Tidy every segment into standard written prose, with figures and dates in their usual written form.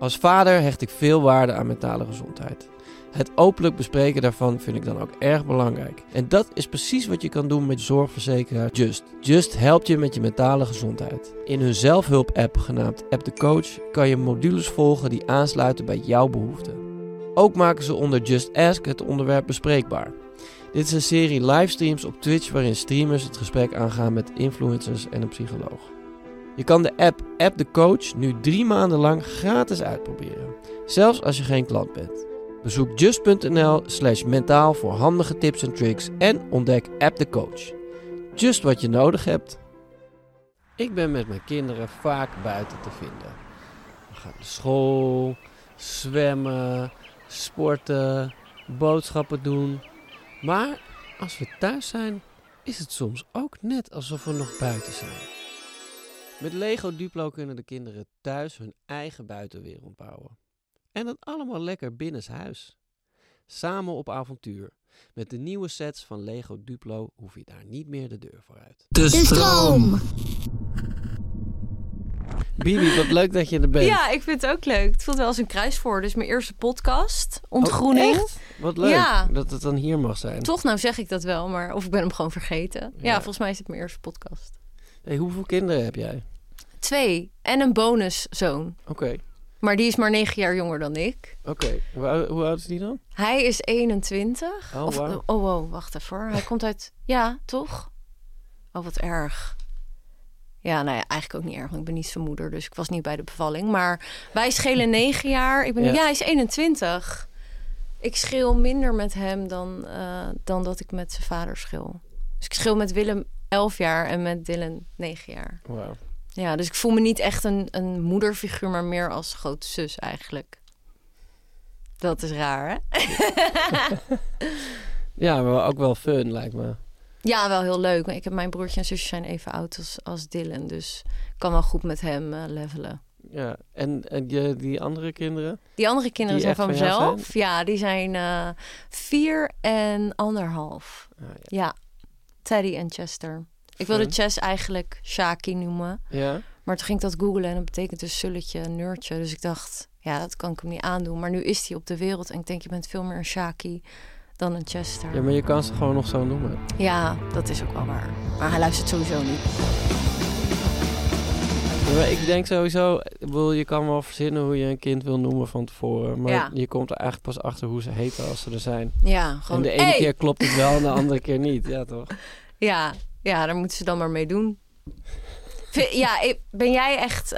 Als vader hecht ik veel waarde aan mentale gezondheid. Het openlijk bespreken daarvan vind ik dan ook erg belangrijk. En dat is precies wat je kan doen met zorgverzekeraar Just. Just helpt je met je mentale gezondheid. In hun zelfhulp-app, genaamd Appie Coach, kan je modules volgen die aansluiten bij jouw behoeften. Ook maken ze onder Just Ask het onderwerp bespreekbaar. Dit is een serie livestreams op Twitch waarin streamers het gesprek aangaan met influencers en een psycholoog. Je kan de app Appie Coach nu 3 maanden lang gratis uitproberen, zelfs als je geen klant bent. Bezoek just.nl/mentaal voor handige tips en tricks en ontdek Appie Coach. Just wat je nodig hebt. Ik ben met mijn kinderen vaak buiten te vinden. We gaan naar school, zwemmen, sporten, boodschappen doen. Maar als we thuis zijn, is het soms ook net alsof we nog buiten zijn. Met Lego Duplo kunnen de kinderen thuis hun eigen buitenwereld bouwen. En dat allemaal lekker binnenshuis. Samen op avontuur. Met de nieuwe sets van Lego Duplo hoef je daar niet meer de deur voor uit. De stroom! Bibi, wat leuk dat je er bent. Ja, ik vind het ook leuk. Het voelt wel als een kruis voor. Dus mijn eerste podcast, ontgroening. Oh, echt? Wat leuk dat het dan hier mag zijn. Toch, nou zeg ik dat wel, maar of ik ben hem gewoon vergeten. Ja, volgens mij is het mijn eerste podcast. Hey, hoeveel kinderen heb jij? 2 en een bonuszoon. Oké. Maar die is maar 9 jaar jonger dan ik. Oké. Hoe oud is die dan? Hij is 21. Oh, wow. Wacht even hoor. Hij komt uit... Ja, toch? Oh, wat erg. Ja, nou ja, eigenlijk ook niet erg. Want ik ben niet zijn moeder, dus ik was niet bij de bevalling. Maar wij schelen 9 jaar. Hij is 21. Ik scheel minder met hem dan dat ik met zijn vader scheel. Dus ik scheel met Willem 11 jaar en met Dylan 9 jaar. Wauw. Ja, dus ik voel me niet echt een moederfiguur, maar meer als grootzus eigenlijk. Dat is raar, hè? Ja, maar ook wel fun, lijkt me. Ja, wel heel leuk. Ik heb mijn broertje en zusje zijn even oud als Dylan, dus ik kan wel goed met hem levelen. Ja, en die andere kinderen? Die andere kinderen die zijn van mezelf. Zijn? Ja, die zijn 4 en 1,5. Ah, ja, Teddy en Chester. Ik wilde Chess eigenlijk Shaki noemen. Ja. Maar toen ging ik dat googlen en dat betekent dus sulletje, nerdje. Dus ik dacht, ja, dat kan ik hem niet aandoen. Maar nu is hij op de wereld en ik denk, je bent veel meer een Shaki dan een Chester. Ja, maar je kan ze gewoon nog zo noemen. Ja, dat is ook wel waar. Maar hij luistert sowieso niet. Ja, maar ik denk sowieso, je kan wel verzinnen hoe je een kind wil noemen van tevoren. Maar je komt er eigenlijk pas achter hoe ze heten als ze er zijn. Ja, gewoon. En de ene keer klopt het wel en de andere keer niet. Ja, toch? Ja. Ja, daar moeten ze dan maar mee doen. Ja, ben jij echt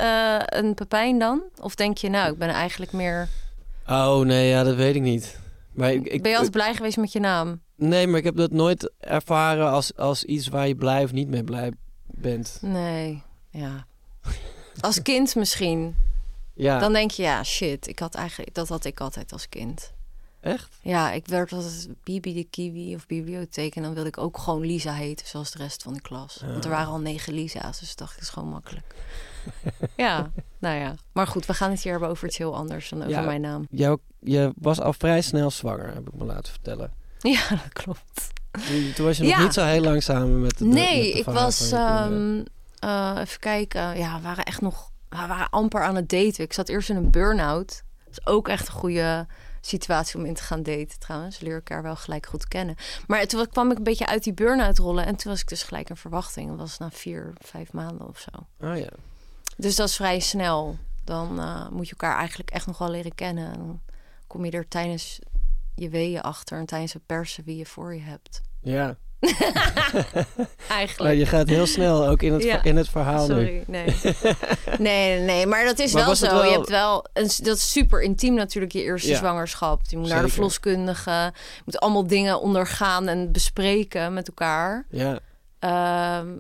een Pepijn dan? Of denk je, nou, ik ben eigenlijk meer... Oh, nee, ja, dat weet ik niet. Maar ben je altijd blij geweest met je naam? Nee, maar ik heb dat nooit ervaren als iets waar je blij of niet mee blij bent. Nee, ja. Als kind misschien. Ja. Dan denk je, ja, shit, dat had ik altijd als kind. Echt? Ja, ik werd altijd Bibi de Kiwi of bibliotheek. En dan wilde ik ook gewoon Lisa heten, zoals de rest van de klas. Ja. Want er waren al 9 Lisa's, dus dacht ik, dat is gewoon makkelijk. Ja, nou ja. Maar goed, we gaan het hier hebben over iets heel anders dan over mijn naam. Je was al vrij snel zwanger, heb ik me laten vertellen. Ja, dat klopt. Toen was je nog niet zo heel lang samen met de Nee, ik was... even kijken. Ja, we waren amper aan het daten. Ik zat eerst in een burn-out. Dat is ook echt een goede... situatie om in te gaan daten trouwens. Leer elkaar wel gelijk goed kennen. Maar toen kwam ik een beetje uit die burn-out rollen. En toen was ik dus gelijk een verwachting. Dat was na 4, 5 maanden of zo. Oh ja. Dus dat is vrij snel. dan moet je elkaar eigenlijk echt nog wel leren kennen. En dan kom je er tijdens je weeën achter en tijdens het persen wie je voor je hebt. Ja. Eigenlijk. Maar je gaat heel snel ook in het, ja, in het verhaal. Sorry, nu. Nee, maar dat is maar wel zo. Wel... Je hebt wel een, dat is super intiem natuurlijk, je eerste, ja, zwangerschap. Je moet, zeker, naar de verloskundige. Je moet allemaal dingen ondergaan en bespreken met elkaar. Ja.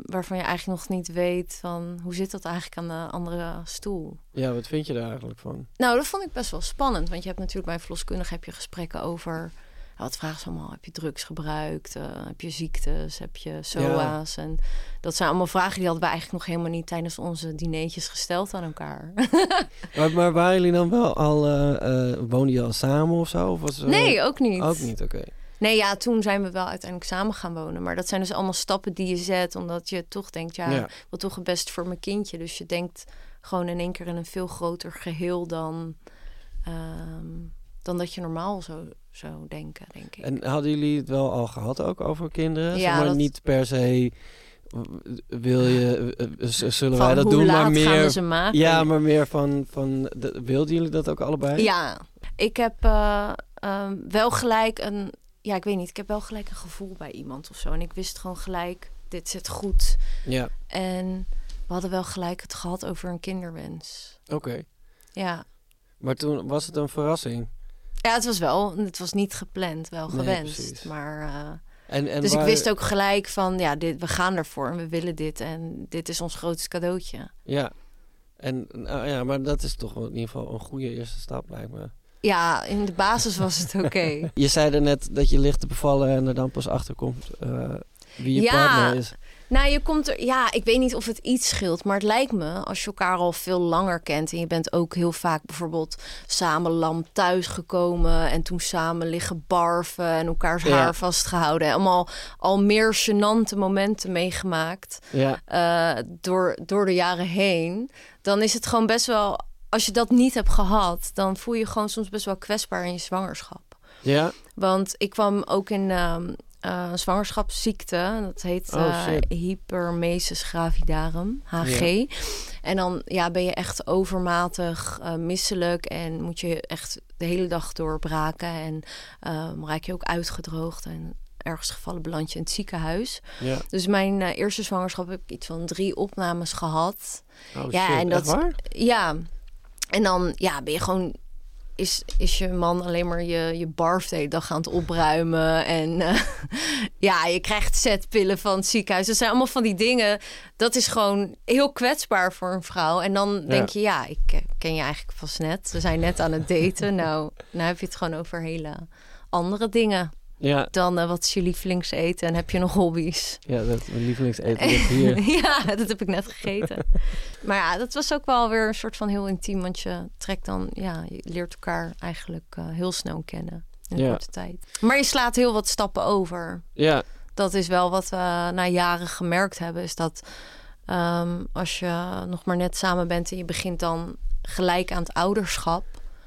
Waarvan je eigenlijk nog niet weet van hoe zit dat eigenlijk aan de andere stoel. Ja, wat vind je daar eigenlijk van? Nou, dat vond ik best wel spannend. Want je hebt natuurlijk bij verloskundige heb je gesprekken over... Wat vragen ze allemaal? Heb je drugs gebruikt? Heb je ziektes? Heb je SOA's? Ja. En dat zijn allemaal vragen die hadden we eigenlijk nog helemaal niet tijdens onze dineetjes gesteld aan elkaar. Maar waren jullie dan wel al... woonden jullie al samen of zo? Of was, nee, ook niet. Ook niet, oké. Okay. Nee, ja, toen zijn we wel uiteindelijk samen gaan wonen. Maar dat zijn dus allemaal stappen die je zet. Omdat je toch denkt, ja, wat toch het best voor mijn kindje. Dus je denkt gewoon in één keer in een veel groter geheel dan dat je normaal zo denken, denk ik. En hadden jullie het wel al gehad ook over kinderen? Ja, maar dat... niet per se... zullen van wij dat doen, maar meer... gaan we ze maken? Ja, maar meer van wilden jullie dat ook allebei? Ja, ik heb wel gelijk een... Ja, ik weet niet, ik heb wel gelijk een gevoel bij iemand of zo. En ik wist gewoon gelijk, dit zit goed. Ja. En we hadden wel gelijk het gehad over een kinderwens. Oké. Ja. Maar toen was het een verrassing? Ja, het was niet gepland, wel gewenst. Nee, maar, dus ik wist ook gelijk van, ja, we gaan ervoor en we willen dit. En dit is ons grootste cadeautje. Ja, en, nou, ja, maar dat is toch in ieder geval een goede eerste stap, lijkt me. Ja, in de basis was het oké. Je zei er net dat je ligt te bevallen en er dan pas achter komt wie je partner is. Nou, je komt er... Ja, ik weet niet of het iets scheelt. Maar het lijkt me, als je elkaar al veel langer kent... en je bent ook heel vaak bijvoorbeeld samen lam thuisgekomen... en toen samen liggen barven en elkaars haar vastgehouden... en allemaal al meer gênante momenten meegemaakt door de jaren heen... dan is het gewoon best wel... Als je dat niet hebt gehad, dan voel je gewoon soms best wel kwetsbaar in je zwangerschap. Ja. Want ik kwam ook in... zwangerschapsziekte, dat heet hyperemesis gravidarum, HG. Ja. En dan ben je echt overmatig misselijk en moet je echt de hele dag doorbraken en raak je ook uitgedroogd en ergens gevallen beland je in het ziekenhuis. Ja. Dus mijn eerste zwangerschap heb ik iets van 3 opnames gehad. Oh, ja, en dat, echt waar? Ja, en dan ben je gewoon... Is je man alleen maar je barf de hele dag aan het opruimen. En je krijgt zetpillen van het ziekenhuis. Dat zijn allemaal van die dingen. Dat is gewoon heel kwetsbaar voor een vrouw. En dan denk je, ik ken je eigenlijk pas net. We zijn net aan het daten. Nou heb je het gewoon over hele andere dingen. Ja. Dan wat is je lievelingseten en heb je nog hobby's? Ja, dat lievelingseten ligt hier. Ja, dat heb ik net gegeten. Maar dat was ook wel weer een soort van heel intiem. Want je trekt dan, je leert elkaar eigenlijk heel snel kennen in een korte tijd. Maar je slaat heel wat stappen over. Ja. Dat is wel wat we na jaren gemerkt hebben. Is dat als je nog maar net samen bent en je begint dan gelijk aan het ouderschap.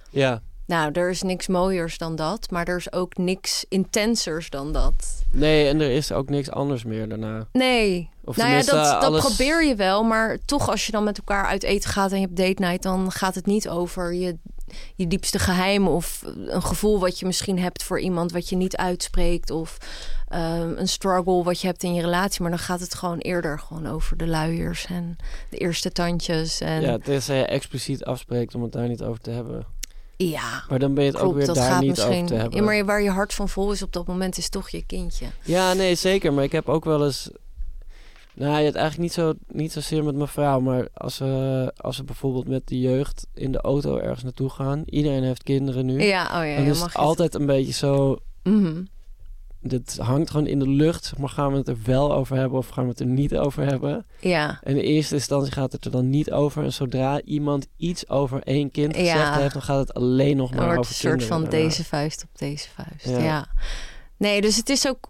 Ja. Nou, er is niks mooiers dan dat. Maar er is ook niks intensers dan dat. Nee, en er is ook niks anders meer daarna. Nee. Of nou dat alles... probeer je wel. Maar toch, als je dan met elkaar uit eten gaat en je hebt date night... dan gaat het niet over je diepste geheimen... of een gevoel wat je misschien hebt voor iemand wat je niet uitspreekt... of een struggle wat je hebt in je relatie. Maar dan gaat het gewoon eerder gewoon over de luiers en de eerste tandjes. En... Ja, tenzij je expliciet afspreekt om het daar niet over te hebben... Ja, maar dan ben je het ook weer daar niet over te hebben. Ja, maar waar je hart van vol is op dat moment is toch je kindje. Ja, nee, zeker. Maar ik heb ook wel eens... Nou, het eigenlijk niet zozeer met mijn vrouw. Maar als we bijvoorbeeld met de jeugd in de auto ergens naartoe gaan. Iedereen heeft kinderen nu. Ja, dan is het altijd een beetje zo... Mm-hmm. Dit hangt gewoon in de lucht. Maar gaan we het er wel over hebben of gaan we het er niet over hebben? Ja. En in eerste instantie gaat het er dan niet over. En zodra iemand iets over één kind gezegd heeft... dan gaat het alleen nog maar over kinderen. Een soort van deze vuist op deze vuist. Ja. Nee, dus het is ook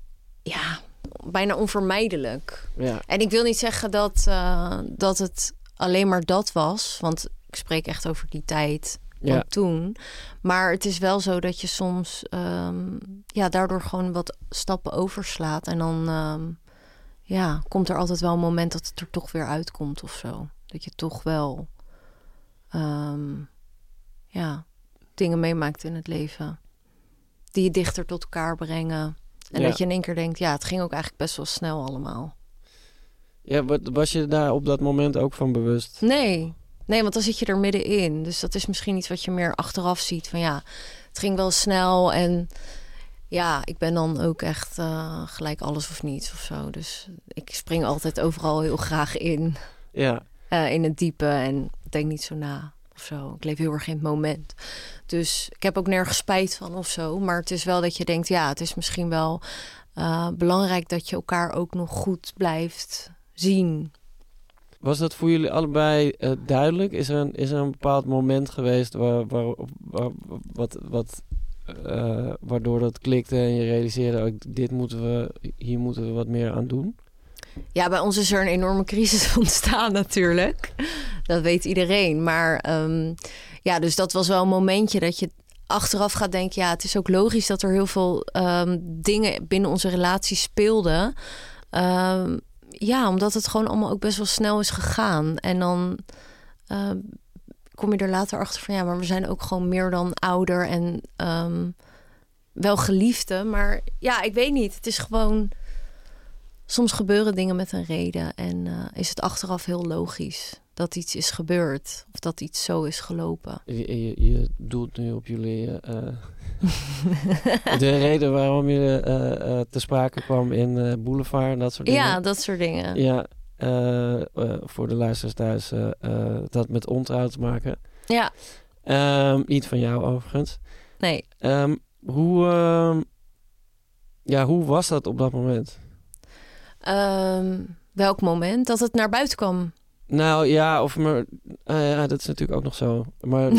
bijna onvermijdelijk. Ja. En ik wil niet zeggen dat het alleen maar dat was. Want ik spreek echt over die tijd... Ja. Toen. Maar het is wel zo dat je soms daardoor gewoon wat stappen overslaat. En dan komt er altijd wel een moment dat het er toch weer uitkomt of zo. Dat je toch wel dingen meemaakt in het leven. Die je dichter tot elkaar brengen. En dat je in één keer denkt, ja, het ging ook eigenlijk best wel snel allemaal. Ja, was je daar op dat moment ook van bewust? Nee, want dan zit je er middenin. Dus dat is misschien iets wat je meer achteraf ziet. Van ja, het ging wel snel en ja, ik ben dan ook echt gelijk alles of niets of zo. Dus ik spring altijd overal heel graag in. Ja. In het diepe en denk niet zo na of zo. Ik leef heel erg in het moment. Dus ik heb ook nergens spijt van of zo. Maar het is wel dat je denkt, ja, het is misschien wel belangrijk dat je elkaar ook nog goed blijft zien. Was dat voor jullie allebei duidelijk? Is er een bepaald moment geweest waardoor dat klikte en je realiseerde, oh, hier moeten we wat meer aan doen? Ja, bij ons is er een enorme crisis ontstaan natuurlijk. Dat weet iedereen. Maar dus dat was wel een momentje dat je achteraf gaat denken, ja, het is ook logisch dat er heel veel dingen binnen onze relatie speelden. Omdat het gewoon allemaal ook best wel snel is gegaan. En dan kom je er later achter van, ja, maar we zijn ook gewoon meer dan ouder en wel geliefde. Maar ja, ik weet niet. Het is gewoon, soms gebeuren dingen met een reden. En is het achteraf heel logisch dat iets is gebeurd. Of dat iets zo is gelopen. Je doelt nu op jullie de reden waarom je te sprake kwam in Boulevard en dat soort dingen. Ja, dat soort dingen. Ja, voor de luisteraars thuis dat met ontrouw te maken. Ja. Niet van jou overigens. Nee. Hoe was dat op dat moment? Welk moment? Dat het naar buiten kwam. Nou ja, dat is natuurlijk ook nog zo. Maar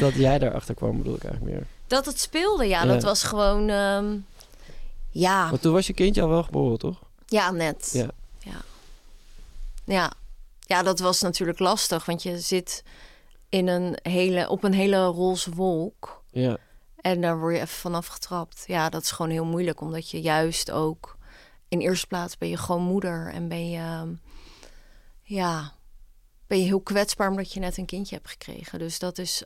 dat jij daarachter kwam, bedoel ik eigenlijk meer. Dat het speelde, ja. Dat was gewoon, ja. Want toen was je kindje al wel geboren, toch? Ja, net. Ja, dat was natuurlijk lastig, want je zit op een hele roze wolk. Ja. En daar word je even vanaf getrapt. Ja, dat is gewoon heel moeilijk, omdat je juist ook, in eerste plaats ben je gewoon moeder en ben je heel kwetsbaar omdat je net een kindje hebt gekregen. Dus dat is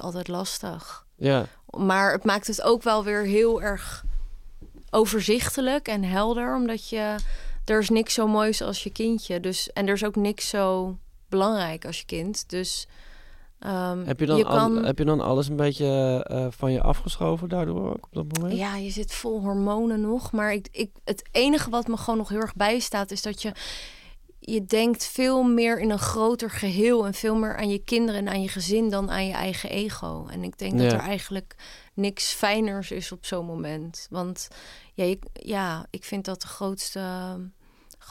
altijd lastig. Ja. Maar het maakt het ook wel weer heel erg overzichtelijk en helder. Omdat er is niks zo moois als je kindje. Dus, en er is ook niks zo belangrijk als je kind. Dus heb je dan alles een beetje van je afgeschoven daardoor ook op dat moment? Ja, je zit vol hormonen nog. Maar het enige wat me gewoon nog heel erg bijstaat is dat je denkt veel meer in een groter geheel en veel meer aan je kinderen en aan je gezin dan aan je eigen ego. En ik denk dat er eigenlijk niks fijners is op zo'n moment. Want ik vind dat de grootste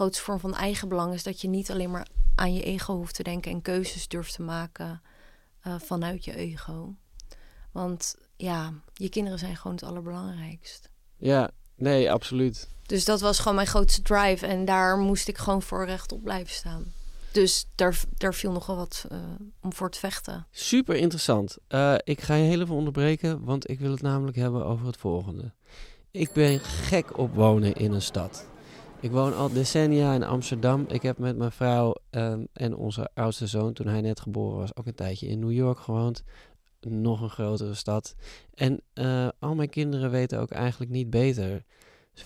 vorm van eigenbelang is dat je niet alleen maar aan je ego hoeft te denken en keuzes durft te maken vanuit je ego. Want ja, je kinderen zijn gewoon het allerbelangrijkst. Ja, nee, absoluut. Dus dat was gewoon mijn grootste drive. En daar moest ik gewoon voor rechtop blijven staan. Dus daar viel nogal wat om voor te vechten. Super interessant. Ik ga je heel even onderbreken, want ik wil het namelijk hebben over het volgende. Ik ben gek op wonen in een stad. Ik woon al decennia in Amsterdam. Ik heb met mijn vrouw en onze oudste zoon, toen hij net geboren was, ook een tijdje in New York gewoond. Nog een grotere stad. En al mijn kinderen weten ook eigenlijk niet beter.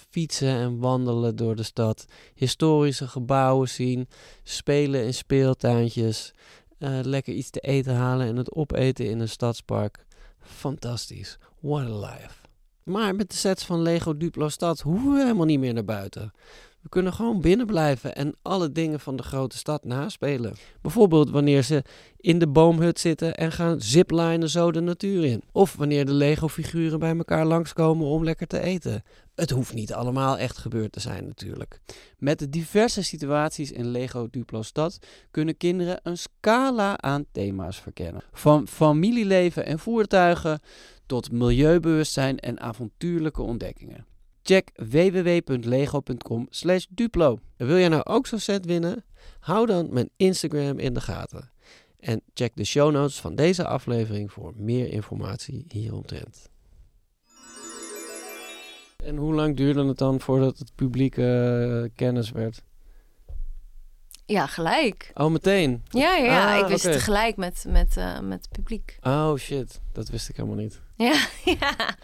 Fietsen en wandelen door de stad, historische gebouwen zien, spelen in speeltuintjes, lekker iets te eten halen en het opeten in een stadspark. Fantastisch. What a life. Maar met de sets van Lego Duplo Stad hoeven we helemaal niet meer naar buiten. We kunnen gewoon binnen blijven en alle dingen van de grote stad naspelen. Bijvoorbeeld wanneer ze in de boomhut zitten en gaan ziplinen zo de natuur in. Of wanneer de Lego-figuren bij elkaar langskomen om lekker te eten. Het hoeft niet allemaal echt gebeurd te zijn natuurlijk. Met de diverse situaties in Lego Duplo Stad kunnen kinderen een scala aan thema's verkennen. Van familieleven en voertuigen tot milieubewustzijn en avontuurlijke ontdekkingen. Check www.lego.com/duplo. Wil jij nou ook zo'n set winnen? Hou dan mijn Instagram in de gaten. En check de show notes van deze aflevering voor meer informatie hieromtrent. En hoe lang duurde het dan voordat het publiek kennis werd? Ja, gelijk. Oh, meteen? Ja, ja. Ah, ik wist het gelijk met het publiek. Oh, shit. Dat wist ik helemaal niet. Ja, ja.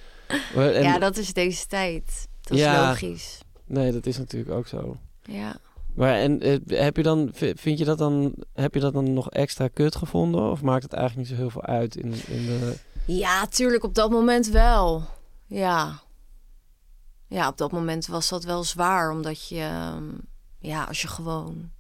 En... ja, dat is deze tijd. Dat is logisch. Nee, dat is natuurlijk ook zo. Ja. Maar en heb je dat dan nog extra kut gevonden? Of maakt het eigenlijk niet zo heel veel uit in de... Ja, tuurlijk, op dat moment wel. Ja. Ja, op dat moment was dat wel zwaar. Omdat je... Ja, als je gewoon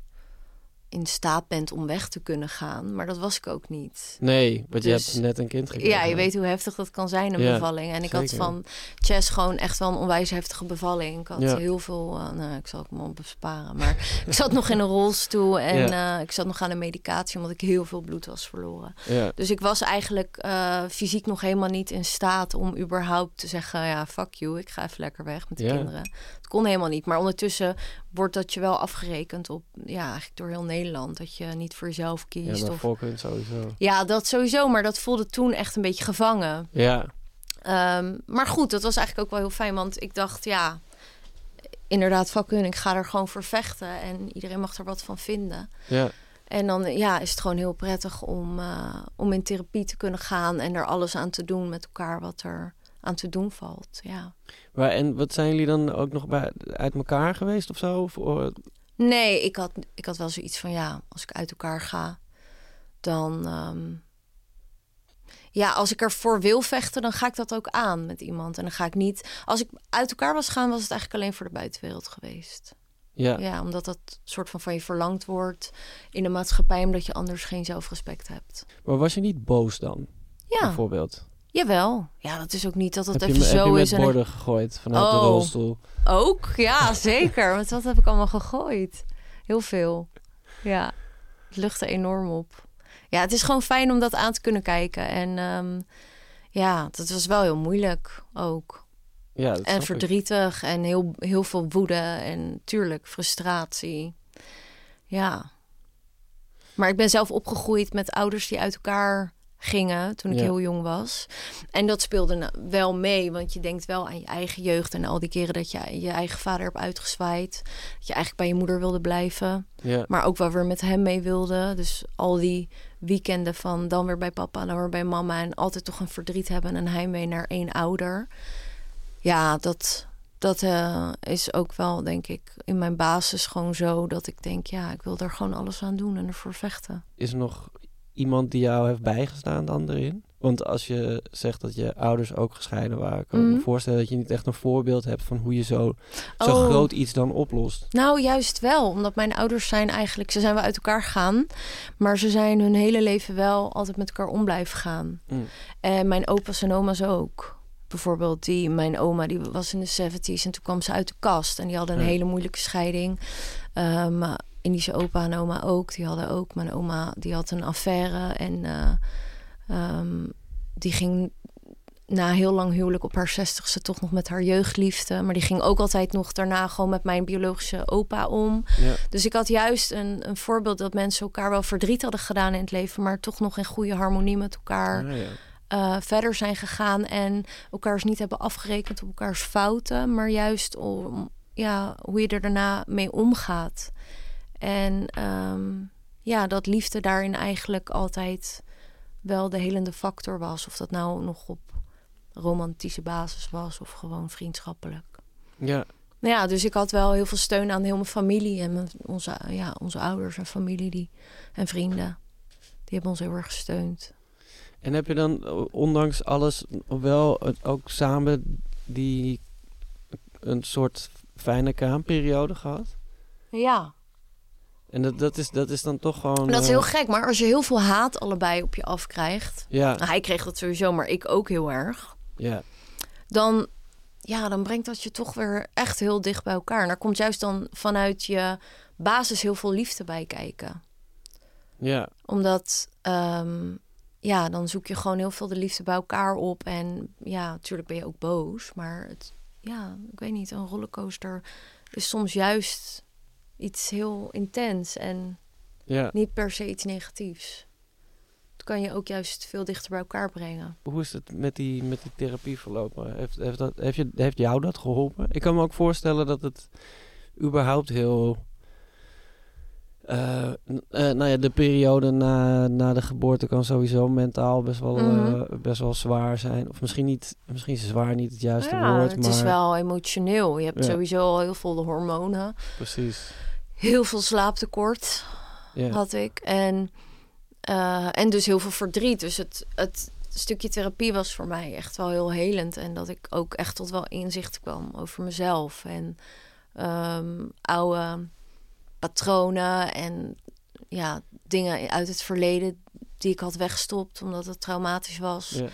in staat bent om weg te kunnen gaan. Maar dat was ik ook niet. Nee, want je hebt net een kind gekregen. Ja, je weet hoe heftig dat kan zijn, een bevalling. En ik had van Chess gewoon echt wel een onwijs heftige bevalling. Ik had heel veel... nou, ik zal het me besparen. Maar ik zat nog in een rolstoel. En ik zat nog aan de medicatie, omdat ik heel veel bloed was verloren. Ja. Dus ik was eigenlijk fysiek nog helemaal niet in staat om überhaupt te zeggen... Ja, fuck you, ik ga even lekker weg met de kinderen. Het kon helemaal niet. Maar ondertussen wordt dat je wel afgerekend op... Ja, eigenlijk door heel Nederland. Dat je niet voor jezelf kiest. Ja, maar volkend sowieso. Ja, dat sowieso. Maar dat voelde toen echt een beetje gevangen. Ja. Maar goed, dat was eigenlijk ook wel heel fijn. Want ik dacht, ja... Inderdaad, vakkundig. Ik ga er gewoon voor vechten. En iedereen mag er wat van vinden. Ja. En dan is het gewoon heel prettig om in therapie te kunnen gaan. En er alles aan te doen met elkaar wat er aan te doen valt. Ja. Maar en wat zijn jullie dan ook nog uit elkaar geweest of zo? Of... Nee, ik had wel zoiets van als ik uit elkaar ga, dan als ik ervoor wil vechten, dan ga ik dat ook aan met iemand. En dan ga ik niet. Als ik uit elkaar was gaan, was het eigenlijk alleen voor de buitenwereld geweest. Ja. Ja, omdat dat soort van je verlangd wordt in de maatschappij, omdat je anders geen zelfrespect hebt. Maar was je niet boos dan? Ja. Bijvoorbeeld. Jawel. Ja, dat is ook niet dat dat even zo is. Heb je met borden gegooid vanuit de rolstoel? Ook? Ja, zeker. Want dat heb ik allemaal gegooid. Heel veel. Ja. Het luchtte enorm op. Ja, het is gewoon fijn om dat aan te kunnen kijken. En dat was wel heel moeilijk ook. Ja, en verdrietig en heel, heel veel woede en tuurlijk frustratie. Ja. Maar ik ben zelf opgegroeid met ouders die uit elkaar... gingen toen ik heel jong was. En dat speelde wel mee, want je denkt wel aan je eigen jeugd en al die keren dat je je eigen vader hebt uitgezwaaid. Dat je eigenlijk bij je moeder wilde blijven. Ja. Maar ook waar we met hem mee wilden. Dus al die weekenden van dan weer bij papa, dan weer bij mama. En altijd toch een verdriet hebben en heimwee naar één ouder. Ja, dat is ook wel, denk ik, in mijn basis gewoon zo dat ik denk, ik wil daar gewoon alles aan doen en ervoor vechten. Is er nog... iemand die jou heeft bijgestaan dan erin? Want als je zegt dat je ouders ook gescheiden waren... kan ik me voorstellen dat je niet echt een voorbeeld hebt... van hoe je zo groot iets dan oplost. Nou, juist wel. Omdat mijn ouders zijn eigenlijk... ze zijn wel uit elkaar gegaan... maar ze zijn hun hele leven wel altijd met elkaar om blijven gaan. Mm. En mijn opa's en oma's ook. Bijvoorbeeld mijn oma, die was in de 70's... en toen kwam ze uit de kast. En die hadden een hele moeilijke scheiding... Indische opa en oma ook. Die hadden ook... Mijn oma, die had een affaire. En die ging na heel lang huwelijk... op haar 60ste toch nog met haar jeugdliefde. Maar die ging ook altijd nog daarna... gewoon met mijn biologische opa om. Ja. Dus ik had juist een voorbeeld... dat mensen elkaar wel verdriet hadden gedaan in het leven... maar toch nog in goede harmonie met elkaar... verder zijn gegaan... en elkaars niet hebben afgerekend op elkaars fouten... maar juist om, hoe je er daarna mee omgaat... En dat liefde daarin eigenlijk altijd wel de helende factor was. Of dat nou nog op romantische basis was of gewoon vriendschappelijk. Ja. Ja, dus ik had wel heel veel steun aan heel mijn familie. En onze ouders en familie en vrienden. Die hebben ons heel erg gesteund. En heb je dan ondanks alles wel ook samen die een soort fijne kraamperiode gehad? Ja. En dat is dan toch gewoon... Dat is heel gek, maar als je heel veel haat allebei op je afkrijgt... Ja. Hij kreeg dat sowieso, maar ik ook heel erg. Ja. Dan brengt dat je toch weer echt heel dicht bij elkaar. En daar komt juist dan vanuit je basis heel veel liefde bij kijken. Ja. Omdat, dan zoek je gewoon heel veel de liefde bij elkaar op. En ja, natuurlijk ben je ook boos. Maar ik weet niet, een rollercoaster is soms juist... iets heel intens en niet per se iets negatiefs. Dat kan je ook juist veel dichter bij elkaar brengen. Hoe is het met die therapie verlopen? Heeft jou dat geholpen? Ik kan me ook voorstellen dat het überhaupt heel... Nou ja, de periode na de geboorte kan sowieso mentaal best wel zwaar zijn. Of misschien is zwaar niet het juiste woord. Het is wel emotioneel. Je hebt sowieso al heel veel de hormonen. Precies. Heel veel slaaptekort had ik. En dus heel veel verdriet. Dus het stukje therapie was voor mij echt wel heel helend. En dat ik ook echt tot wel inzicht kwam over mezelf. En oude patronen en ja, dingen uit het verleden die ik had weggestopt omdat het traumatisch was. Ja.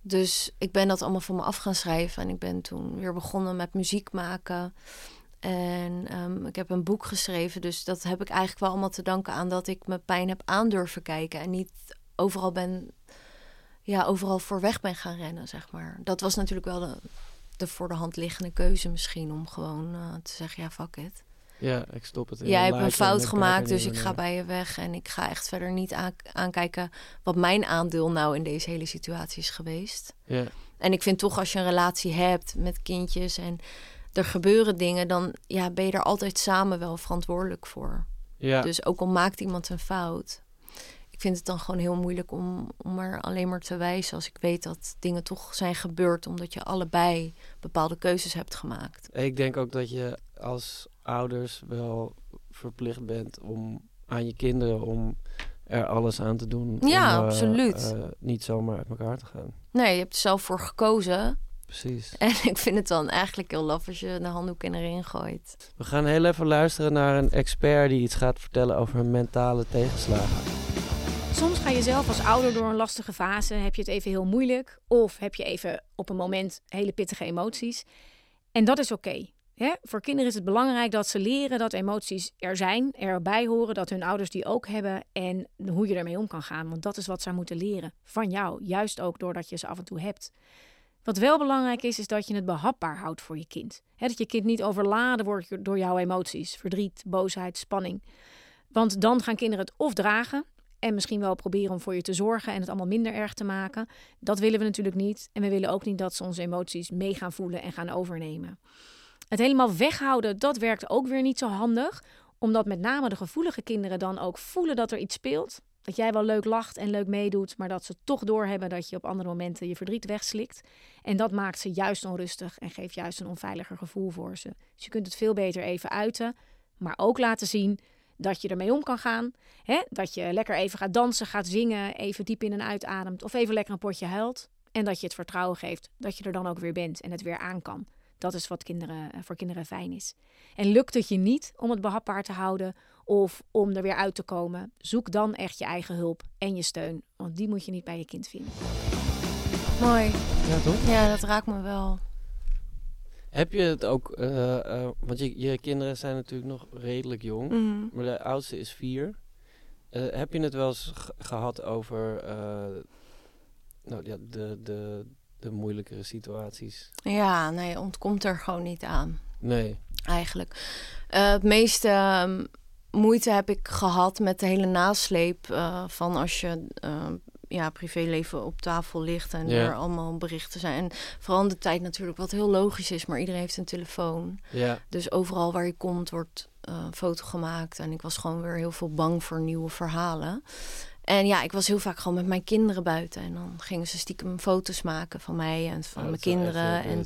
Dus ik ben dat allemaal van me af gaan schrijven. En ik ben toen weer begonnen met muziek maken. En ik heb een boek geschreven. Dus dat heb ik eigenlijk wel allemaal te danken aan dat ik mijn pijn heb aandurven kijken. En niet overal overal voor weg ben gaan rennen, zeg maar. Dat was natuurlijk wel de voor de hand liggende keuze misschien. Om gewoon te zeggen, ja, fuck it. Ja, ik stop het. Jij hebt een fout gemaakt, dus ik ga bij je weg. En ik ga echt verder niet aankijken wat mijn aandeel nou in deze hele situatie is geweest. Ja. En ik vind toch, als je een relatie hebt met kindjes en er gebeuren dingen, dan ben je er altijd samen wel verantwoordelijk voor. Ja. Dus ook al maakt iemand een fout, ik vind het dan gewoon heel moeilijk om er alleen maar te wijzen als ik weet dat dingen toch zijn gebeurd omdat je allebei bepaalde keuzes hebt gemaakt. Ik denk ook dat je als ouders wel verplicht bent om aan je kinderen om er alles aan te doen. Ja, om, absoluut. Niet zomaar uit elkaar te gaan. Nee, je hebt er zelf voor gekozen. Precies. En ik vind het dan eigenlijk heel laf als je de handdoek erin gooit. We gaan heel even luisteren naar een expert die iets gaat vertellen over mentale tegenslagen. Soms ga je zelf als ouder door een lastige fase, heb je het even heel moeilijk of heb je even op een moment hele pittige emoties. En dat is oké. Voor kinderen is het belangrijk dat ze leren dat emoties er zijn, erbij horen, dat hun ouders die ook hebben en hoe je ermee om kan gaan. Want dat is wat zij moeten leren van jou, juist ook doordat je ze af en toe hebt. Wat wel belangrijk is dat je het behapbaar houdt voor je kind. Dat je kind niet overladen wordt door jouw emoties, verdriet, boosheid, spanning. Want dan gaan kinderen het of dragen en misschien wel proberen om voor je te zorgen en het allemaal minder erg te maken. Dat willen we natuurlijk niet. En we willen ook niet dat ze onze emoties mee gaan voelen en gaan overnemen. Het helemaal weghouden, dat werkt ook weer niet zo handig. Omdat met name de gevoelige kinderen dan ook voelen dat er iets speelt. Dat jij wel leuk lacht en leuk meedoet, maar dat ze toch doorhebben dat je op andere momenten je verdriet wegslikt. En dat maakt ze juist onrustig en geeft juist een onveiliger gevoel voor ze. Dus je kunt het veel beter even uiten, maar ook laten zien dat je ermee om kan gaan. Dat je lekker even gaat dansen, gaat zingen, even diep in en uit ademt of even lekker een potje huilt. En dat je het vertrouwen geeft dat je er dan ook weer bent en het weer aan kan. Dat is wat voor kinderen fijn is. En lukt het je niet om het behapbaar te houden of om er weer uit te komen, zoek dan echt je eigen hulp en je steun. Want die moet je niet bij je kind vinden. Mooi. Ja, toch? Ja, dat raakt me wel. Heb je het ook, want je kinderen zijn natuurlijk nog redelijk jong, maar de oudste is 4. Heb je het wel eens gehad over de moeilijkere situaties? Ja, nee, ontkomt er gewoon niet aan. Nee. Eigenlijk. Het meeste moeite heb ik gehad met de hele nasleep van als je privéleven op tafel ligt en er allemaal berichten zijn. En vooral in de tijd natuurlijk, wat heel logisch is, maar iedereen heeft een telefoon. Ja. Dus overal waar je komt wordt een foto gemaakt. En ik was gewoon weer heel veel bang voor nieuwe verhalen. En ja, ik was heel vaak gewoon met mijn kinderen buiten. En dan gingen ze stiekem foto's maken van mij en van mijn kinderen.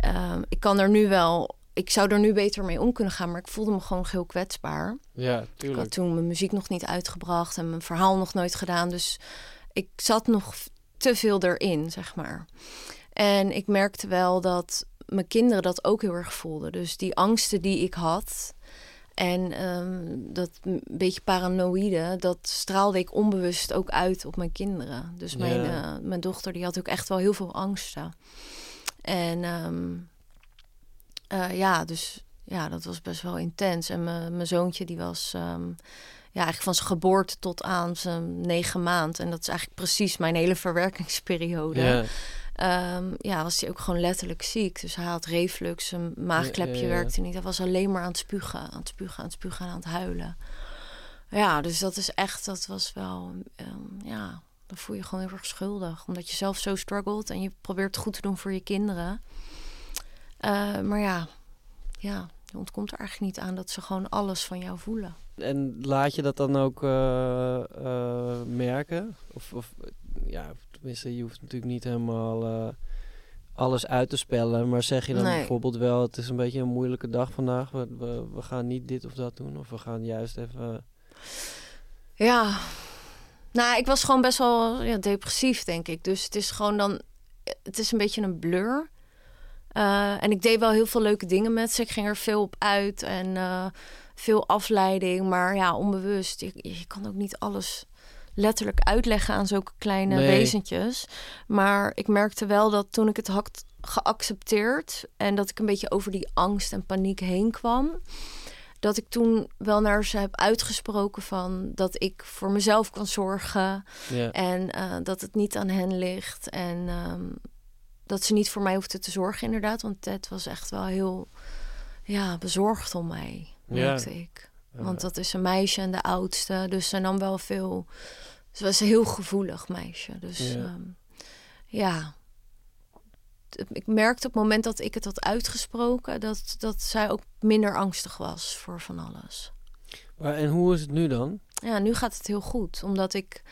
En ik kan er nu wel... Ik zou er nu beter mee om kunnen gaan, maar ik voelde me gewoon heel kwetsbaar. Ja, tuurlijk. Ik had toen mijn muziek nog niet uitgebracht en mijn verhaal nog nooit gedaan. Dus ik zat nog te veel erin, zeg maar. En ik merkte wel dat mijn kinderen dat ook heel erg voelden. Dus die angsten die ik had en dat een beetje paranoïde, dat straalde ik onbewust ook uit op mijn kinderen. Dus mijn dochter, die had ook echt wel heel veel angsten. En dat was best wel intens. En mijn zoontje, die was eigenlijk van zijn geboorte tot aan zijn 9 maanden. En dat is eigenlijk precies mijn hele verwerkingsperiode. Ja. Was hij ook gewoon letterlijk ziek. Dus hij had reflux, zijn maagklepje werkte niet. Hij was alleen maar aan het spugen, en aan het huilen. Ja, dus dat is echt, dat was wel, dan voel je gewoon heel erg schuldig. Omdat je zelf zo struggelt en je probeert goed te doen voor je kinderen. Maar je ontkomt er eigenlijk niet aan dat ze gewoon alles van jou voelen. En laat je dat dan ook merken? Of ja, tenminste, je hoeft natuurlijk niet helemaal alles uit te spellen. Maar zeg je dan bijvoorbeeld wel, het is een beetje een moeilijke dag vandaag. We gaan niet dit of dat doen. Of we gaan juist even... Ja, nou, ik was gewoon best wel depressief, denk ik. Dus het is gewoon dan... Het is een beetje een blur. En ik deed wel heel veel leuke dingen met ze. Ik ging er veel op uit en veel afleiding. Maar ja, onbewust. Je kan ook niet alles letterlijk uitleggen aan zulke kleine wezentjes. Maar ik merkte wel dat toen ik het had geaccepteerd... en dat ik een beetje over die angst en paniek heen kwam... dat ik toen wel naar ze heb uitgesproken van... dat ik voor mezelf kan zorgen en dat het niet aan hen ligt. En dat ze niet voor mij hoefden te zorgen, inderdaad. Want Ted was echt wel heel bezorgd om mij, merkte ik. Want dat is een meisje en de oudste. Dus ze nam wel veel... Ze was een heel gevoelig meisje. Dus ik merkte op het moment dat ik het had uitgesproken... dat zij ook minder angstig was voor van alles. Maar en hoe is het nu dan? Ja, nu gaat het heel goed. Omdat ik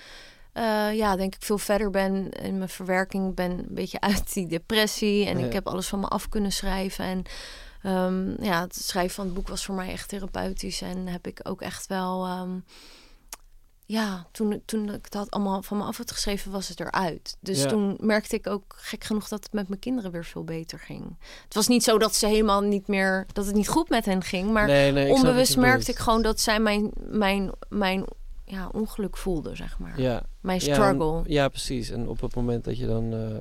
denk ik veel verder ben in mijn verwerking. Ik ben een beetje uit die depressie. En ik heb alles van me af kunnen schrijven. En het schrijven van het boek was voor mij echt therapeutisch. En heb ik ook echt wel... toen ik dat allemaal van me af had geschreven, was het eruit. Dus toen merkte ik ook gek genoeg dat het met mijn kinderen weer veel beter ging. Het was niet zo dat ze helemaal niet meer... dat het niet goed met hen ging. Maar onbewust merkte ik gewoon dat zij mijn ongeluk voelde, zeg maar. Ja. Mijn struggle. Ja, precies. En op het moment dat je dan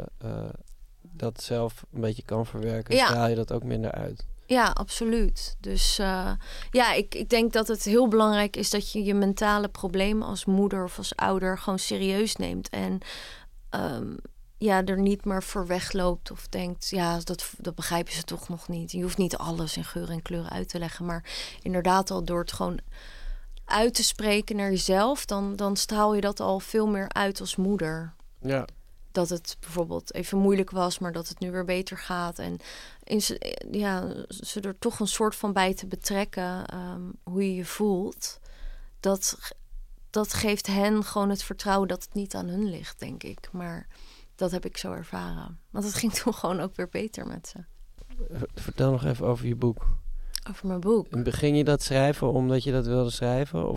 dat zelf een beetje kan verwerken... straal je dat ook minder uit. Ja, absoluut. Dus ik denk dat het heel belangrijk is... dat je je mentale problemen als moeder of als ouder gewoon serieus neemt. En er niet maar voor wegloopt of denkt... dat begrijpen ze toch nog niet. Je hoeft niet alles in geur en kleur uit te leggen. Maar inderdaad al door het gewoon uit te spreken naar jezelf... dan straal je dat al veel meer uit als moeder. Ja. Dat het bijvoorbeeld even moeilijk was, maar dat het nu weer beter gaat. En ze er toch een soort van bij te betrekken, hoe je je voelt. Dat geeft hen gewoon het vertrouwen dat het niet aan hun ligt, denk ik. Maar dat heb ik zo ervaren. Want het ging toen gewoon ook weer beter met ze. Vertel nog even over je boek. Over mijn boek. En begin je dat schrijven omdat je dat wilde schrijven?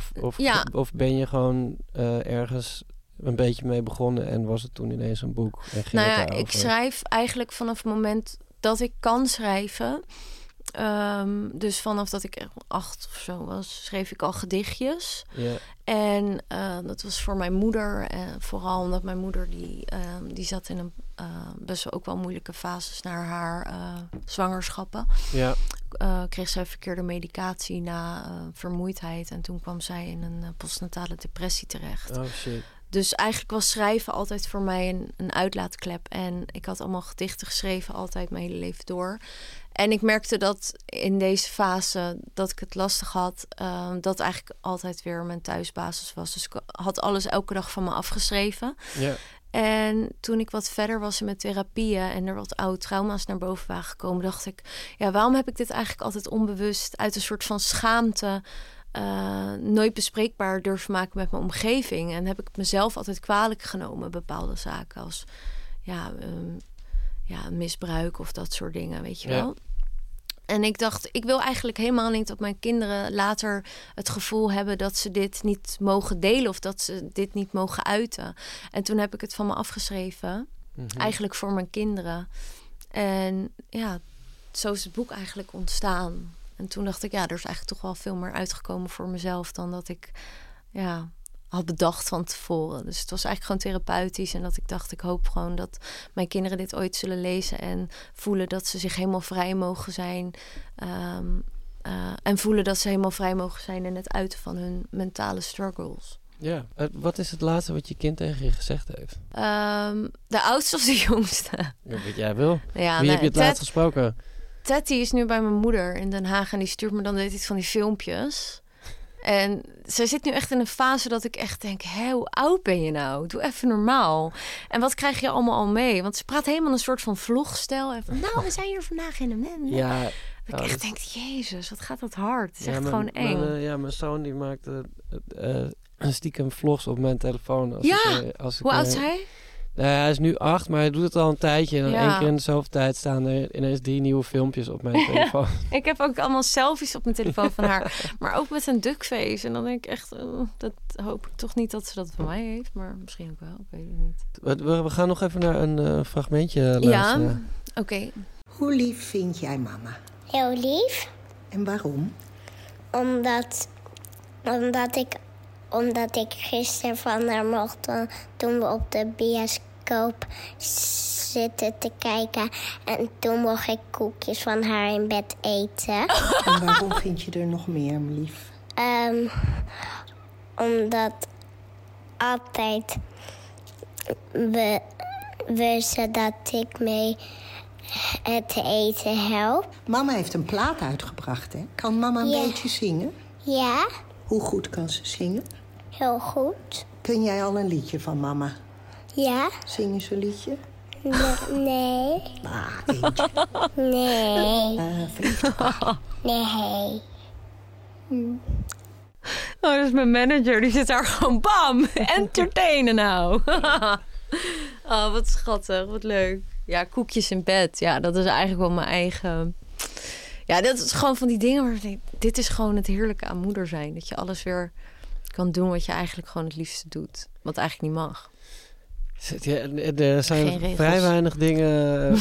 Of ben je gewoon ergens... een beetje mee begonnen en was het toen ineens een boek? Ik schrijf eigenlijk vanaf het moment dat ik kan schrijven. Dus vanaf dat ik 8 of zo was, schreef ik al gedichtjes. Yeah. En dat was voor mijn moeder. Vooral omdat mijn moeder, die zat in een best wel ook wel moeilijke fases naar haar zwangerschappen. Yeah. Kreeg zij verkeerde medicatie na vermoeidheid. En toen kwam zij in een postnatale depressie terecht. Oh shit. Dus eigenlijk was schrijven altijd voor mij een uitlaatklep. En ik had allemaal gedichten geschreven, altijd mijn hele leven door. En ik merkte dat in deze fase dat ik het lastig had. Dat eigenlijk altijd weer mijn thuisbasis was. Dus ik had alles elke dag van me afgeschreven. Ja. En toen ik wat verder was in mijn therapieën en er wat oude trauma's naar boven waren gekomen... dacht ik, waarom heb ik dit eigenlijk altijd onbewust uit een soort van schaamte... nooit bespreekbaar durven maken met mijn omgeving. En heb ik mezelf altijd kwalijk genomen. Bepaalde zaken als misbruik of dat soort dingen, weet je wel. En ik dacht, ik wil eigenlijk helemaal niet dat mijn kinderen later het gevoel hebben dat ze dit niet mogen delen of dat ze dit niet mogen uiten. En toen heb ik het van me afgeschreven. Mm-hmm. Eigenlijk voor mijn kinderen. En zo is het boek eigenlijk ontstaan. En toen dacht ik, er is eigenlijk toch wel veel meer uitgekomen voor mezelf... dan dat ik had bedacht van tevoren. Dus het was eigenlijk gewoon therapeutisch. En dat ik dacht, ik hoop gewoon dat mijn kinderen dit ooit zullen lezen... en voelen dat ze zich helemaal vrij mogen zijn. En voelen dat ze helemaal vrij mogen zijn in het uiten van hun mentale struggles. Ja, wat is het laatste wat je kind tegen je gezegd heeft? De oudste of de jongste? Ja, wat jij wil. Heb je het laatst gesproken? Teddy is nu bij mijn moeder in Den Haag en die stuurt me dan deed iets van die filmpjes. En zij zit nu echt in een fase dat ik echt denk, hoe oud ben je nou? Doe even normaal. En wat krijg je allemaal al mee? Want ze praat helemaal een soort van vlogstijl. En van, we zijn hier vandaag in de... Ja, Ik echt denk, jezus, wat gaat dat hard. Het is echt gewoon eng. Mijn zoon die maakte stiekem vlogs op mijn telefoon. Hoe oud is hij? Hij is nu 8, maar hij doet het al een tijdje. En dan één keer in dezelfde tijd staan er ineens 3 nieuwe filmpjes op mijn telefoon. Ik heb ook allemaal selfies op mijn telefoon van haar. Maar ook met een duckface. En dan denk ik echt, dat hoop ik toch niet dat ze dat van mij heeft. Maar misschien ook wel, ik weet het niet. We gaan nog even naar een fragmentje luisteren. Ja, oké. Hoe lief vind jij mama? Heel lief. En waarom? Omdat ik gisteren van haar mocht, toen we op de bioscoop zitten te kijken. En toen mocht ik koekjes van haar in bed eten. En waarom vind je er nog meer lief? Omdat altijd wisten dat ik mee het eten help. Mama heeft een plaat uitgebracht, hè? Kan mama een beetje zingen? Ja. Hoe goed kan ze zingen? Heel goed. Kun jij al een liedje van mama? Ja. Zingen ze een liedje? Nee. Eentje. Nee. Verliefd op haar. Nee. Oh, dat is mijn manager. Die zit daar gewoon bam. Entertainen nou. Oh, wat schattig. Wat leuk. Ja, koekjes in bed. Ja, dat is eigenlijk wel mijn eigen... Ja, dat is gewoon van die dingen waar ik denk, dit is gewoon het heerlijke aan moeder zijn. Dat je alles weer kan doen wat je eigenlijk gewoon het liefste doet. Wat eigenlijk niet mag. Er zijn vrij weinig dingen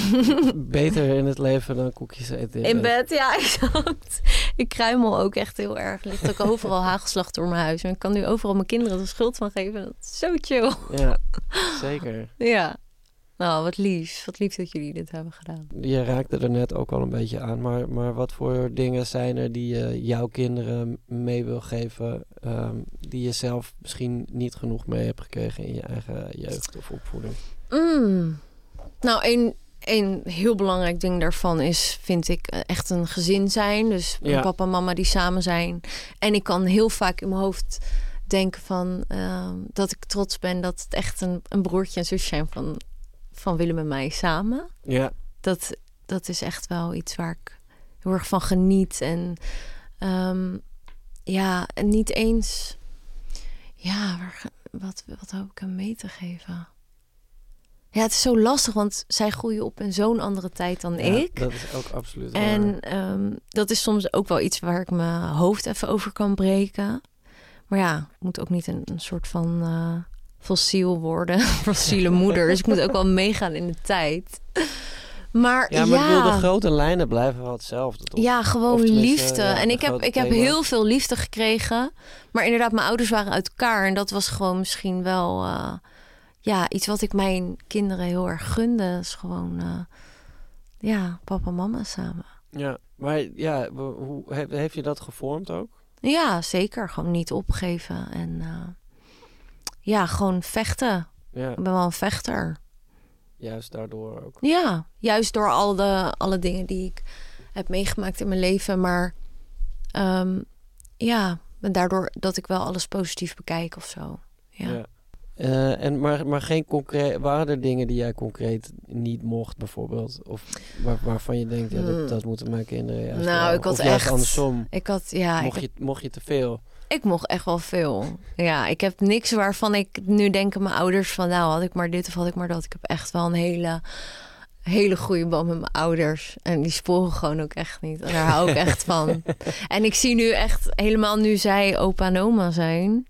beter in het leven dan koekjes eten. In bed, ja, exact. Ik kruimel ook echt heel erg. Er ligt ook overal hagelslag door mijn huis. En ik kan nu overal mijn kinderen de schuld van geven. Dat is zo chill. Ja, zeker. Ja. Nou, wat lief. Wat lief dat jullie dit hebben gedaan. Je raakte er net ook al een beetje aan. Maar wat voor dingen zijn er die je jouw kinderen mee wil geven... die je zelf misschien niet genoeg mee hebt gekregen in je eigen jeugd of opvoeding? Nou, een heel belangrijk ding daarvan is, vind ik, echt een gezin zijn. Dus papa en mama die samen zijn. En ik kan heel vaak in mijn hoofd... denken van dat ik trots ben dat het echt een broertje en zusje zijn van Willem en mij samen. Ja. Dat is echt wel iets waar ik heel erg van geniet. En en niet eens... Ja, wat hoop ik hem mee te geven? Ja, het is zo lastig, want zij groeien op in zo'n andere tijd dan ik. Dat is ook absoluut waar. En dat is soms ook wel iets waar ik mijn hoofd even over kan breken. Maar ja, ik moet ook niet een soort van fossiel worden. Fossiele moeder. Dus ik moet ook wel meegaan in de tijd. Maar ik wil de grote lijnen blijven wel hetzelfde. Toch? Ja, gewoon liefde. En ik heb heel veel liefde gekregen. Maar inderdaad, mijn ouders waren uit elkaar. En dat was gewoon misschien wel iets wat ik mijn kinderen heel erg gunde. Is gewoon papa en mama samen. Ja, maar ja, hoe heeft je dat gevormd ook? Ja, zeker. Gewoon niet opgeven. En gewoon vechten. Ja. Ik ben wel een vechter. Juist daardoor ook. Ja, juist door alle dingen die ik heb meegemaakt in mijn leven. Maar daardoor dat ik wel alles positief bekijk of zo. Ja. Ja. Maar geen concreet, waren er dingen die jij concreet niet mocht bijvoorbeeld? Of waarvan je denkt, dat moeten mijn kinderen juist wel. Ik had of echt andersom. Mocht je te veel? Ik mocht echt wel veel. Ja, ik heb niks waarvan ik nu denken mijn ouders van... nou, had ik maar dit of had ik maar dat. Ik heb echt wel een hele goede band met mijn ouders. En die sporen gewoon ook echt niet. En daar hou ik echt van. En ik zie nu echt, helemaal nu zij opa en oma zijn...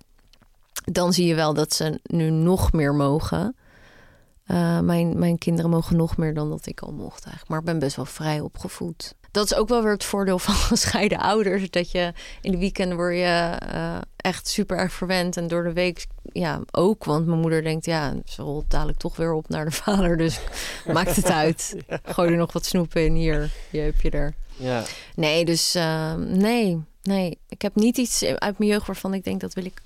dan zie je wel dat ze nu nog meer mogen. Mijn kinderen mogen nog meer dan dat ik al mocht eigenlijk. Maar ik ben best wel vrij opgevoed. Dat is ook wel weer het voordeel van gescheiden ouders. Dat je in de weekenden word je echt super erg verwend. En door de week ook. Want mijn moeder denkt, ze rolt dadelijk toch weer op naar de vader. Dus maakt het uit. Ja. Gooi er nog wat snoep in. Hier, je heb je er. Ja. Nee, dus nee. Ik heb niet iets uit mijn jeugd waarvan ik denk, dat wil ik...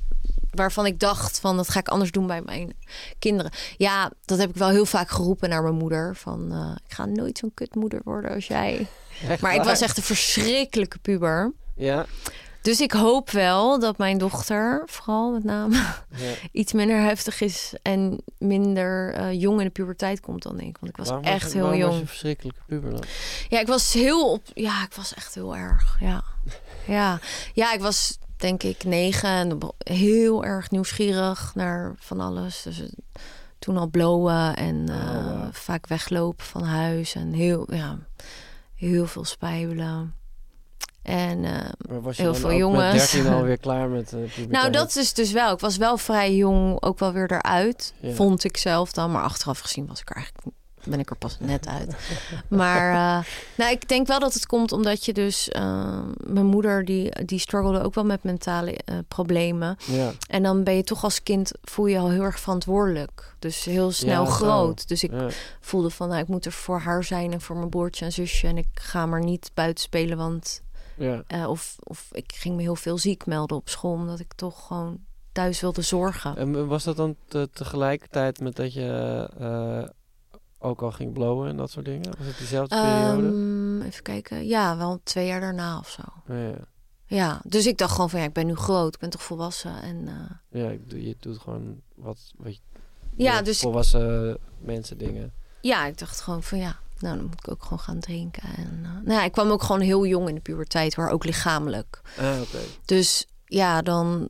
waarvan ik dacht van, dat ga ik anders doen bij mijn kinderen. Ja, dat heb ik wel heel vaak geroepen naar mijn moeder. Van, ik ga nooit zo'n kutmoeder worden als jij. Echt maar waar? Ik was echt een verschrikkelijke puber. Ja. Dus ik hoop wel dat mijn dochter, vooral met name, iets minder heftig is en minder jong in de puberteit komt dan ik. Want ik was echt heel jong. Was je verschrikkelijke puber dan? Ja, ik was echt heel erg. Ja, ja, ik was denk ik 9 en heel erg nieuwsgierig naar van alles. Dus toen al blowen en vaak weglopen van huis en heel veel spijbelen. En was je heel veel jongens. Met 13 alweer klaar met puberteit? Nou, dat is dus wel. Ik was wel vrij jong, ook wel weer eruit. Ja. Vond ik zelf dan. Maar achteraf gezien ben ik er pas net uit. Maar ik denk wel dat het komt omdat je dus... mijn moeder, die struggelde ook wel met mentale problemen. Ja. En dan ben je toch als kind... voel je al heel erg verantwoordelijk. Dus heel snel groot. Dus ik voelde van, ik moet er voor haar zijn... en voor mijn broertje en zusje. En ik ga maar niet buiten spelen, want... Ja. Of ik ging me heel veel ziek melden op school... omdat ik toch gewoon thuis wilde zorgen. En was dat dan tegelijkertijd met dat je... ook al ging blowen en dat soort dingen? Was het diezelfde periode? Even kijken. Ja, wel 2 jaar daarna of zo. Ja, dus ik dacht gewoon van... ik ben nu groot, ik ben toch volwassen. En, je doet gewoon wat dus volwassen mensen dingen. Ja, ik dacht gewoon van nou, dan moet ik ook gewoon gaan drinken. En, ik kwam ook gewoon heel jong in de puberteit, hoor, ook lichamelijk. Okay. Dus ja, dan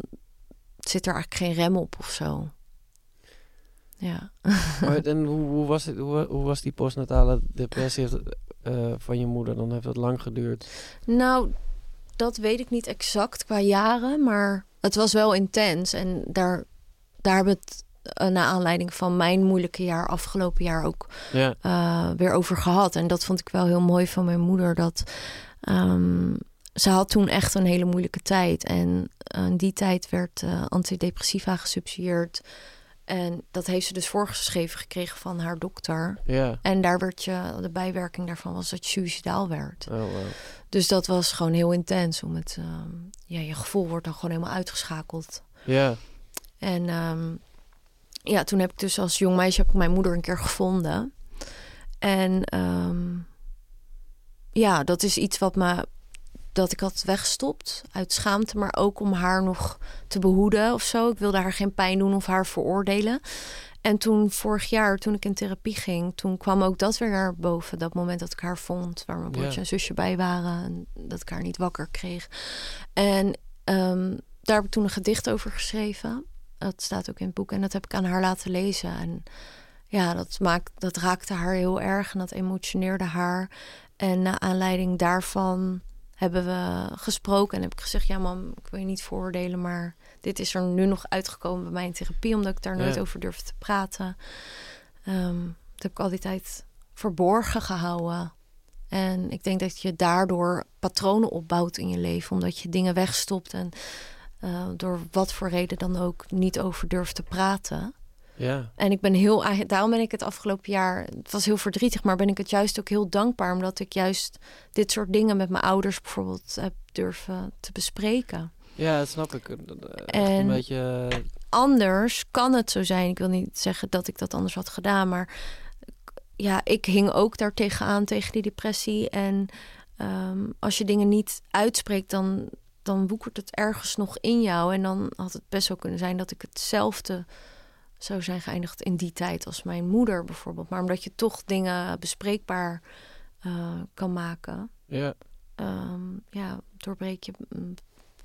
zit er eigenlijk geen rem op of zo. Ja. En hoe was die postnatale depressie van je moeder? Dan heeft dat lang geduurd. Nou, dat weet ik niet exact qua jaren, maar het was wel intens. En daar hebben we het naar aanleiding van mijn moeilijke jaar afgelopen jaar ook weer over gehad. En dat vond ik wel heel mooi van mijn moeder. Dat ze had toen echt een hele moeilijke tijd. En in die tijd werd antidepressiva gesubsidieerd. En dat heeft ze dus voorgeschreven gekregen van haar dokter. Yeah. En daar de bijwerking daarvan was dat je suïcidaal werd. Oh, wow. Dus dat was gewoon heel intens. Je gevoel wordt dan gewoon helemaal uitgeschakeld. Yeah. En toen heb ik dus als jong meisje mijn moeder een keer gevonden. En dat is iets dat ik had weggestopt uit schaamte, maar ook om haar nog te behoeden of zo. Ik wilde haar geen pijn doen of haar veroordelen. En toen vorig jaar, toen ik in therapie ging... toen kwam ook dat weer naar boven. Dat moment dat ik haar vond, waar mijn broertje en zusje bij waren... en dat ik haar niet wakker kreeg. En daar heb ik toen een gedicht over geschreven. Dat staat ook in het boek. En dat heb ik aan haar laten lezen. En dat raakte haar heel erg en dat emotioneerde haar. En na aanleiding daarvan... hebben we gesproken en heb ik gezegd... ja, mam, ik wil je niet veroordelen... maar dit is er nu nog uitgekomen bij mij in therapie... omdat ik daar nooit over durfde te praten. Dat heb ik al die tijd verborgen gehouden. En ik denk dat je daardoor patronen opbouwt in je leven... omdat je dingen wegstopt en door wat voor reden dan ook... niet over durft te praten. Ja. En daarom ben ik het afgelopen jaar... het was heel verdrietig, maar ben ik het juist ook heel dankbaar... omdat ik juist dit soort dingen met mijn ouders bijvoorbeeld... heb durven te bespreken. Ja, dat snap ik. En een beetje... anders kan het zo zijn. Ik wil niet zeggen dat ik dat anders had gedaan, maar... ja, ik hing ook daartegen aan, tegen die depressie. En als je dingen niet uitspreekt, dan woekert het ergens nog in jou. En dan had het best wel kunnen zijn dat ik hetzelfde... zou zijn geëindigd in die tijd als mijn moeder bijvoorbeeld. Maar omdat je toch dingen bespreekbaar kan maken... Ja. Doorbreek je een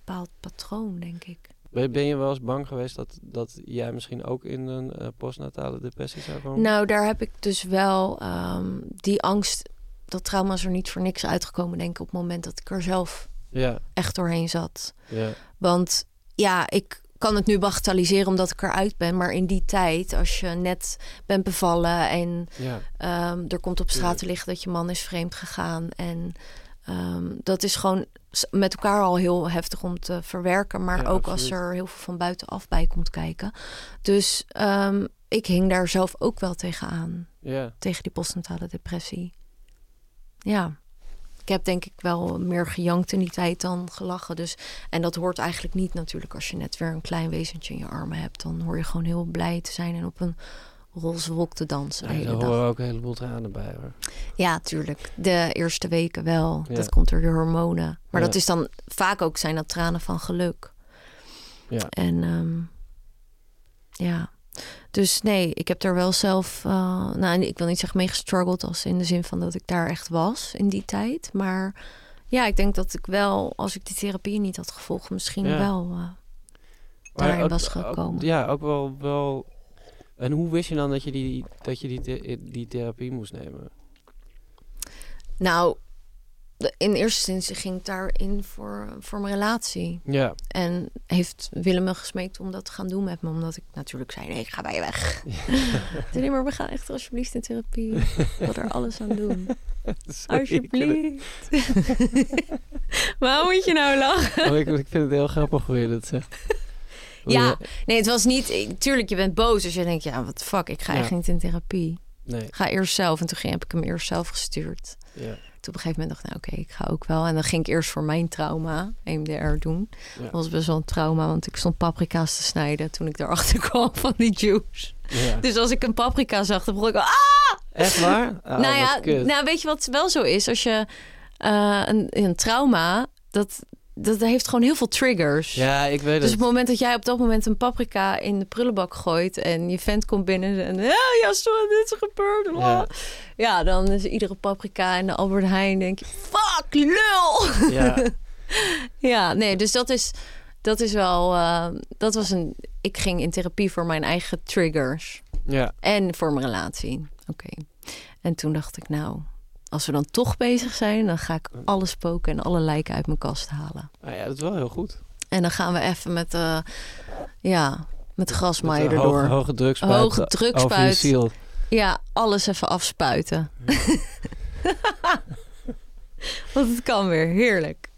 bepaald patroon, denk ik. Ben je wel eens bang geweest dat jij misschien ook in een postnatale depressie zou komen? Nou, daar heb ik dus wel die angst... dat trauma is er niet voor niks uitgekomen, denk ik... op het moment dat ik er zelf echt doorheen zat. Ja. Want ik... kan het nu bagatelliseren omdat ik eruit ben. Maar in die tijd, als je net bent bevallen... en er komt op straat te liggen dat je man is vreemd gegaan. En dat is gewoon met elkaar al heel heftig om te verwerken. Maar ook absoluut. Als er heel veel van buitenaf bij komt kijken. Dus ik hing daar zelf ook wel tegenaan. Yeah. Tegen die postnatale depressie. Ja. Ik heb denk ik wel meer gejankt in die tijd dan gelachen. Dus, en dat hoort eigenlijk niet natuurlijk. Als je net weer een klein wezentje in je armen hebt... dan hoor je gewoon heel blij te zijn en op een roze wolk te dansen. Ja, daar horen we ook een heleboel tranen bij, hoor. Ja, tuurlijk. De eerste weken wel. Ja. Dat komt door de hormonen. Maar dat is dan vaak ook zijn dat tranen van geluk. Ja. En ja. Dus nee, ik heb er wel zelf... nou, ik wil niet zeggen meegestruggeld als in de zin van dat ik daar echt was in die tijd. Maar ja, ik denk dat ik wel, als ik die therapie niet had gevolgd, misschien wel daarin ook, was gekomen. Ook, ja, ook wel... En hoe wist je dan dat je die therapie moest nemen? Nou, in eerste instantie ging ik daarin voor mijn relatie. Ja. En heeft Willem me gesmeekt om dat te gaan doen met me. Omdat ik natuurlijk zei, nee, ik ga bij je weg. Ja. Nee, maar we gaan echt alsjeblieft in therapie. Ik wil er alles aan doen. Alsjeblieft. Waarom moet je nou lachen? Oh, ik vind het heel grappig hoe je dat zegt. Ja, nee, het was niet... Tuurlijk, je bent boos als je denkt... Ja, wat fuck, ik ga echt niet in therapie. Nee. Ga eerst zelf. En toen heb ik hem eerst zelf gestuurd. Ja. Toen op een gegeven moment dacht ik... Nou, oké, ik ga ook wel. En dan ging ik eerst voor mijn trauma EMDR doen. Ja. Dat was best wel een trauma, want ik stond paprika's te snijden... toen ik daarachter kwam van die juice. Ja. Dus als ik een paprika zag, dan begon ik al... Ah! Echt waar? Oh, nou ja, weet je wat wel zo is? Als je een trauma... Dat heeft gewoon heel veel triggers. Ja, ik weet het. Dus op het moment dat jij op dat moment een paprika in de prullenbak gooit... en je vent komt binnen en... ja, sorry, dit is gebeurd. Ja. Ja, dan is iedere paprika in de Albert Heijn denk je... Fuck, lul! Ja, ja, nee, dus dat is wel... dat was een... Ik ging in therapie voor mijn eigen triggers. Ja. En voor mijn relatie. Oké. En toen dacht ik, nou... Als we dan toch bezig zijn, dan ga ik alles poken en alle lijken uit mijn kast halen. Ah ja, dat is wel heel goed. En dan gaan we even met grasmaaier erdoor. Hoge drukspuit over je ziel. Ja, alles even afspuiten. Ja. Want het kan weer, heerlijk.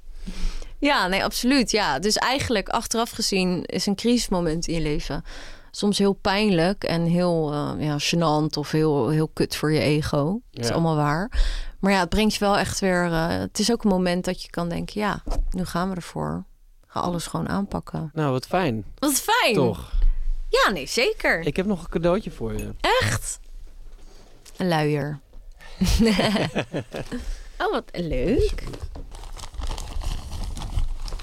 Ja, nee, absoluut. Ja. Dus eigenlijk, achteraf gezien, is een crisismoment in je leven... soms heel pijnlijk en heel gênant of heel kut voor je ego. Ja. Dat is allemaal waar. Maar ja, het brengt je wel echt weer... het is ook een moment dat je kan denken... ja, nu gaan we ervoor. Ga alles gewoon aanpakken. Nou, wat fijn. Wat fijn. Toch? Ja, nee, zeker. Ik heb nog een cadeautje voor je. Echt? Een luier. Oh, wat leuk.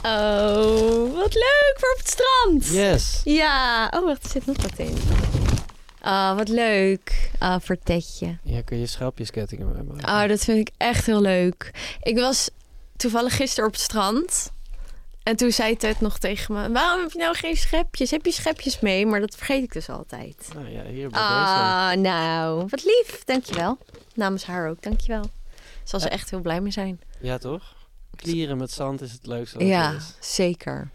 Oh, wat leuk voor op het strand. Yes. Ja. Oh, wacht, er zit nog wat in. Oh, wat leuk. Oh, voor Tedje. Ja, kun je schaapjeskettingen mee maken. Oh, dat vind ik echt heel leuk. Ik was toevallig gisteren op het strand. En toen zei Ted nog tegen me... Waarom heb je nou geen schepjes? Heb je schepjes mee? Maar dat vergeet ik dus altijd. Nou ja, hier bij deze. Nou, wat lief. Dankjewel. Namens haar ook, dankjewel. Zal ze echt heel blij mee zijn. Ja, toch? Klieren met zand is het leukste wat er is. Zeker.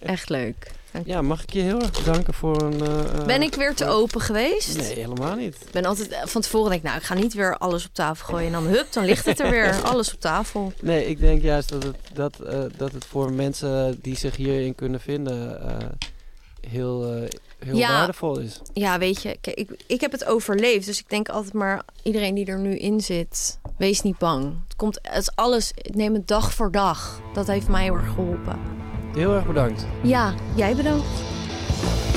Echt leuk. Ja, mag ik je heel erg bedanken voor een... ben ik weer te open geweest? Nee, helemaal niet. Ik ben altijd van tevoren denk ik... Nou, ik ga niet weer alles op tafel gooien. En dan hup, dan ligt het er weer. Alles op tafel. Nee, ik denk juist dat het voor mensen die zich hierin kunnen vinden... heel waardevol is. Ja, weet je. Kijk, ik heb het overleefd. Dus ik denk altijd maar... Iedereen die er nu in zit... Wees niet bang. Ik neem het dag voor dag. Dat heeft mij heel erg geholpen. Heel erg bedankt. Ja, jij bedankt.